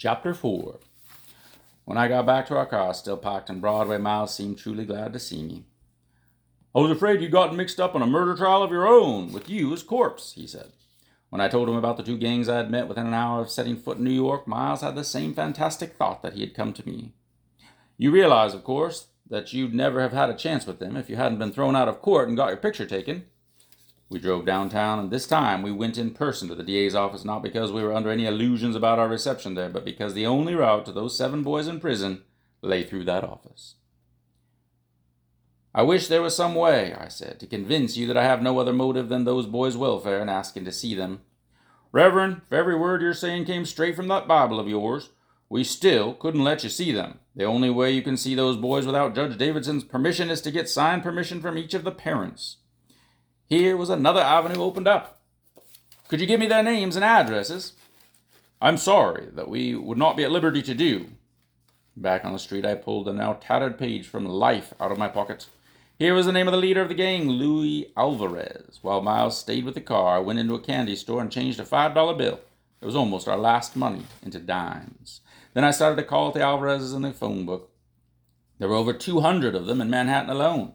Chapter 4. When I got back to our car, still parked in Broadway, Miles seemed truly glad to see me. I was afraid you'd gotten mixed up in a murder trial of your own, with you as corpse, he said. When I told him about the two gangs I had met within an hour of setting foot in New York, Miles had the same fantastic thought that he had come to me. You realize, of course, that you'd never have had a chance with them if you hadn't been thrown out of court and got your picture taken. We drove downtown, and this time we went in person to the DA's office, not because we were under any illusions about our reception there, but because the only route to those 7 boys in prison lay through that office. I wish there was some way, I said, to convince you that I have no other motive than those boys' welfare in asking to see them. Reverend, if every word you're saying came straight from that Bible of yours, we still couldn't let you see them. The only way you can see those boys without Judge Davidson's permission is to get signed permission from each of the parents. Here was another avenue opened up. Could you give me their names and addresses? I'm sorry that we would not be at liberty to do. Back on the street, I pulled a now tattered page from Life out of my pocket. Here was the name of the leader of the gang, Luis Alvarez. While Miles stayed with the car, I went into a candy store and changed a $5 bill. It was almost our last money into dimes. Then I started to call the Alvarezes in the phone book. There were over 200 of them in Manhattan alone.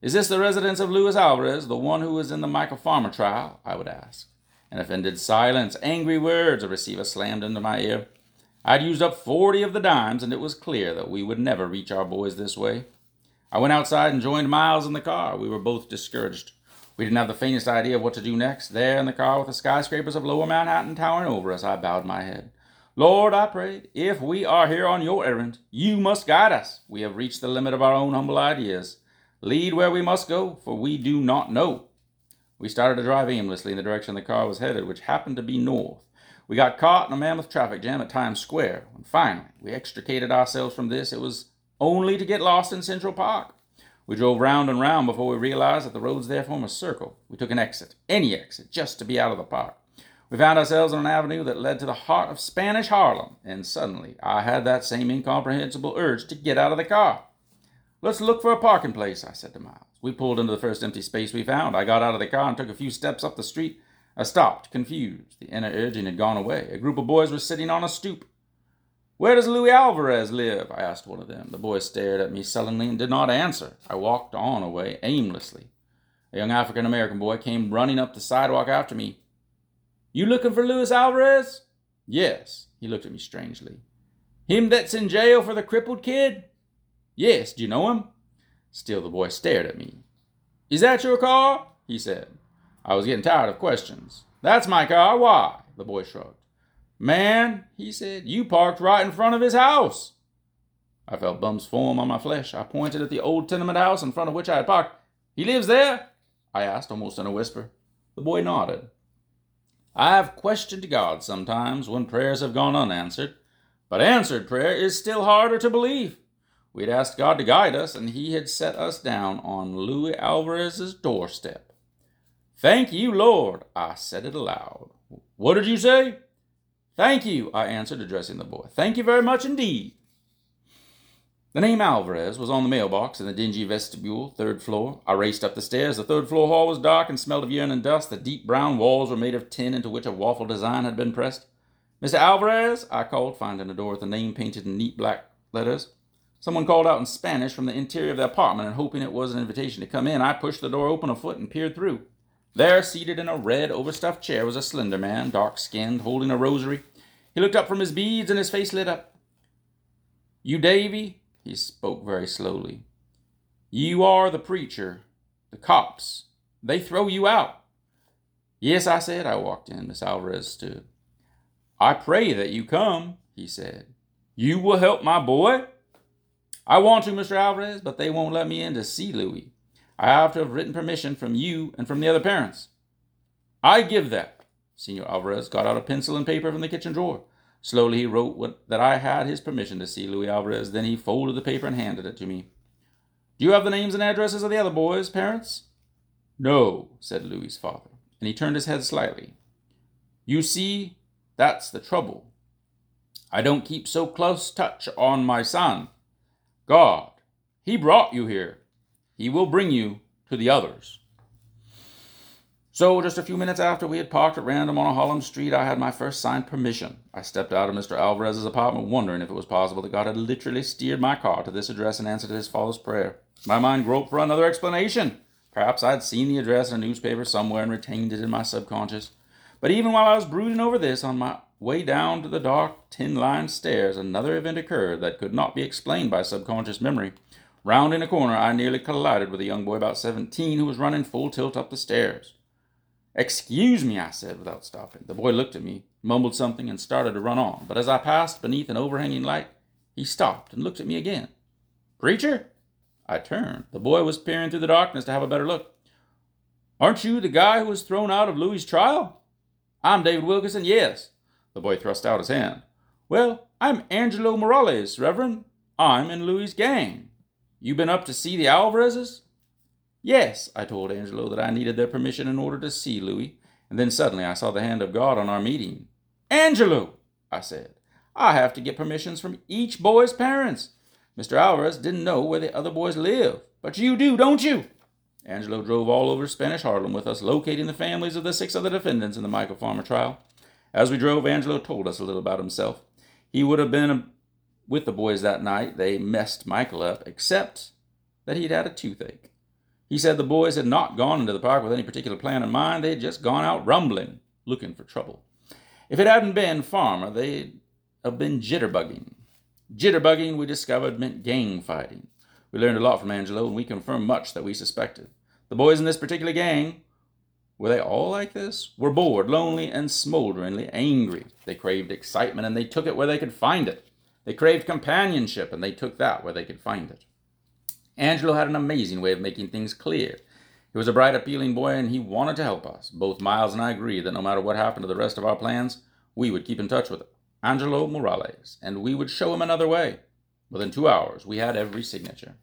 Is this the residence of Luis Alvarez, the one who was in the Michael Farmer trial? I would ask. An offended silence, angry words, a receiver slammed into my ear. I'd used up 40 of the dimes, and it was clear that we would never reach our boys this way. I went outside and joined Miles in the car. We were both discouraged. We didn't have the faintest idea of what to do next. There in the car with the skyscrapers of Lower Manhattan towering over us, I bowed my head. Lord, I prayed, if we are here on your errand, you must guide us. We have reached the limit of our own humble ideas. Lead where we must go, for we do not know. We started to drive aimlessly in the direction the car was headed, which happened to be north. We got caught in a mammoth traffic jam at Times Square, and finally, we extricated ourselves from this. It was only to get lost in Central Park. We drove round and round before we realized that the roads there form a circle. We took an exit, any exit, just to be out of the park. We found ourselves on an avenue that led to the heart of Spanish Harlem, and suddenly, I had that same incomprehensible urge to get out of the car. Let's look for a parking place, I said to Miles. We pulled into the first empty space we found. I got out of the car and took a few steps up the street. I stopped, confused. The inner urging had gone away. A group of boys were sitting on a stoop. Where does Luis Alvarez live? I asked one of them. The boy stared at me sullenly and did not answer. I walked on away aimlessly. A young African-American boy came running up the sidewalk after me. You looking for Luis Alvarez? Yes. He looked at me strangely. Him that's in jail for the crippled kid? Yes, do you know him? Still the boy stared at me. Is that your car? He said. I was getting tired of questions. That's my car, why? The boy shrugged. Man, he said, you parked right in front of his house. I felt bums form on my flesh. I pointed at the old tenement house in front of which I had parked. He lives there? I asked, almost in a whisper. The boy nodded. I have questioned God sometimes when prayers have gone unanswered, but answered prayer is still harder to believe. We'd asked God to guide us, and he had set us down on Luis Alvarez's doorstep. Thank you, Lord, I said it aloud. What did you say? Thank you, I answered, addressing the boy. Thank you very much indeed. The name Alvarez was on the mailbox in the dingy vestibule, 3rd floor. I raced up the stairs. The 3rd floor hall was dark and smelled of urine and dust. The deep brown walls were made of tin into which a waffle design had been pressed. Mr. Alvarez, I called, finding a door with a name painted in neat black letters. Someone called out in Spanish from the interior of the apartment, and hoping it was an invitation to come in, I pushed the door open a foot and peered through. There, seated in a red, overstuffed chair, was a slender man, dark-skinned, holding a rosary. He looked up from his beads, and his face lit up. You, Davy? He spoke very slowly. You are the preacher. The cops. They throw you out. Yes, I said. I walked in. Miss Alvarez stood. I pray that you come, he said. You will help my boy? I want to, Mr. Alvarez, but they won't let me in to see Louis. I have to have written permission from you and from the other parents. I give that. Senor Alvarez got out a pencil and paper from the kitchen drawer. Slowly he wrote that I had his permission to see Luis Alvarez. Then he folded the paper and handed it to me. Do you have the names and addresses of the other boys' parents? No, said Louis' father, and he turned his head slightly. You see, that's the trouble. I don't keep so close touch on my son. God, he brought you here. He will bring you to the others. So just a few minutes after we had parked at random on a Harlem street, I had my first signed permission. I stepped out of Mr. Alvarez's apartment, wondering if it was possible that God had literally steered my car to this address in answer to his father's prayer. My mind groped for another explanation. Perhaps I had seen the address in a newspaper somewhere and retained it in my subconscious. But even while I was brooding over this, on my way down to the dark, tin-lined stairs, another event occurred that could not be explained by subconscious memory. Rounding a corner, I nearly collided with a young boy about 17 who was running full tilt up the stairs. "Excuse me," I said without stopping. The boy looked at me, mumbled something, and started to run on. But as I passed beneath an overhanging light, he stopped and looked at me again. "Preacher?" I turned. The boy was peering through the darkness to have a better look. "Aren't you the guy who was thrown out of Louis' trial?" "I'm David Wilkerson, yes." The boy thrust out his hand. "Well, I'm Angelo Morales, Reverend. I'm in Louis' gang. You been up to see the Alvarezes?" "Yes," I told Angelo that I needed their permission in order to see Louis, and then suddenly I saw the hand of God on our meeting. "Angelo," I said, "I have to get permissions from each boy's parents. Mr. Alvarez didn't know where the other boys live, but you do, don't you?" Angelo drove all over Spanish Harlem with us, locating the families of the 6 other defendants in the Michael Farmer trial. As we drove, Angelo told us a little about himself. He would have been with the boys that night. They messed Michael up, except that he'd had a toothache. He said the boys had not gone into the park with any particular plan in mind. They had just gone out rumbling, looking for trouble. If it hadn't been Farmer, they'd have been jitterbugging. Jitterbugging, we discovered, meant gang fighting. We learned a lot from Angelo, and we confirmed much that we suspected. The boys in this particular gang, were they all like this? Were bored, lonely, and smolderingly angry. They craved excitement, and they took it where they could find it. They craved companionship, and they took that where they could find it. Angelo had an amazing way of making things clear. He was a bright, appealing boy, and he wanted to help us. Both Miles and I agreed that no matter what happened to the rest of our plans, we would keep in touch with Angelo Morales, and we would show him another way. Within 2 hours, we had every signature.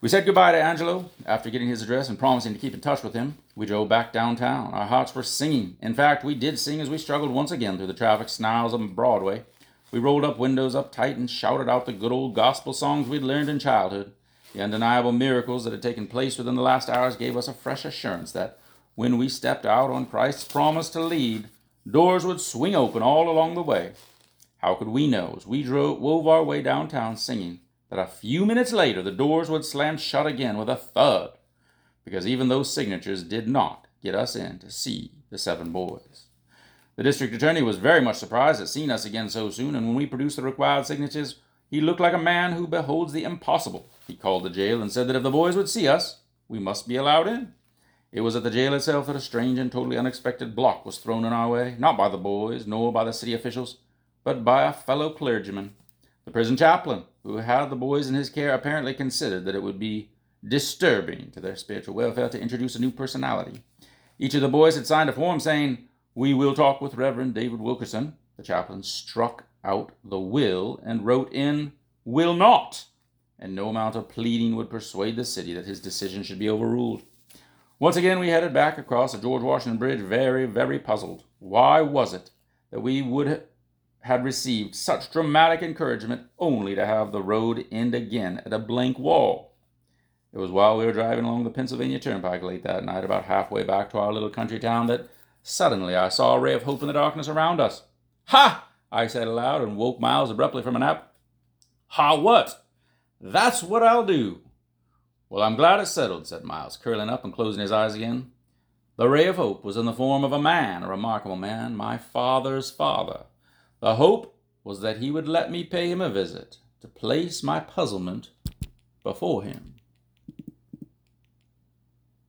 We said goodbye to Angelo after getting his address and promising to keep in touch with him. We drove back downtown. Our hearts were singing. In fact, we did sing as we struggled once again through the traffic snarls of Broadway. We rolled up windows up tight and shouted out the good old gospel songs we'd learned in childhood. The undeniable miracles that had taken place within the last hours gave us a fresh assurance that when we stepped out on Christ's promise to lead, doors would swing open all along the way. How could we know as we wove our way downtown singing that a few minutes later the doors would slam shut again with a thud? Because even those signatures did not get us in to see the 7 boys. The district attorney was very much surprised at seeing us again so soon, and when we produced the required signatures, he looked like a man who beholds the impossible. He called the jail and said that if the boys would see us, we must be allowed in. It was at the jail itself that a strange and totally unexpected block was thrown in our way, not by the boys, nor by the city officials, but by a fellow clergyman. The prison chaplain, who had the boys in his care, apparently considered that it would be disturbing to their spiritual welfare to introduce a new personality. Each of the boys had signed a form saying, "We will talk with Reverend David Wilkerson." The chaplain struck out the will and wrote in, "will not," and no amount of pleading would persuade the city that his decision should be overruled. Once again, we headed back across the George Washington Bridge, very, very puzzled. Why was it that we had received such dramatic encouragement only to have the road end again at a blank wall? It was while we were driving along the Pennsylvania Turnpike late that night, about halfway back to our little country town, that suddenly, I saw a ray of hope in the darkness around us. "Ha!" I said aloud and woke Miles abruptly from a nap. "Ha what?" "That's what I'll do." "Well, I'm glad it's settled," said Miles, curling up and closing his eyes again. The ray of hope was in the form of a man, a remarkable man, my father's father. The hope was that he would let me pay him a visit, to place my puzzlement before him.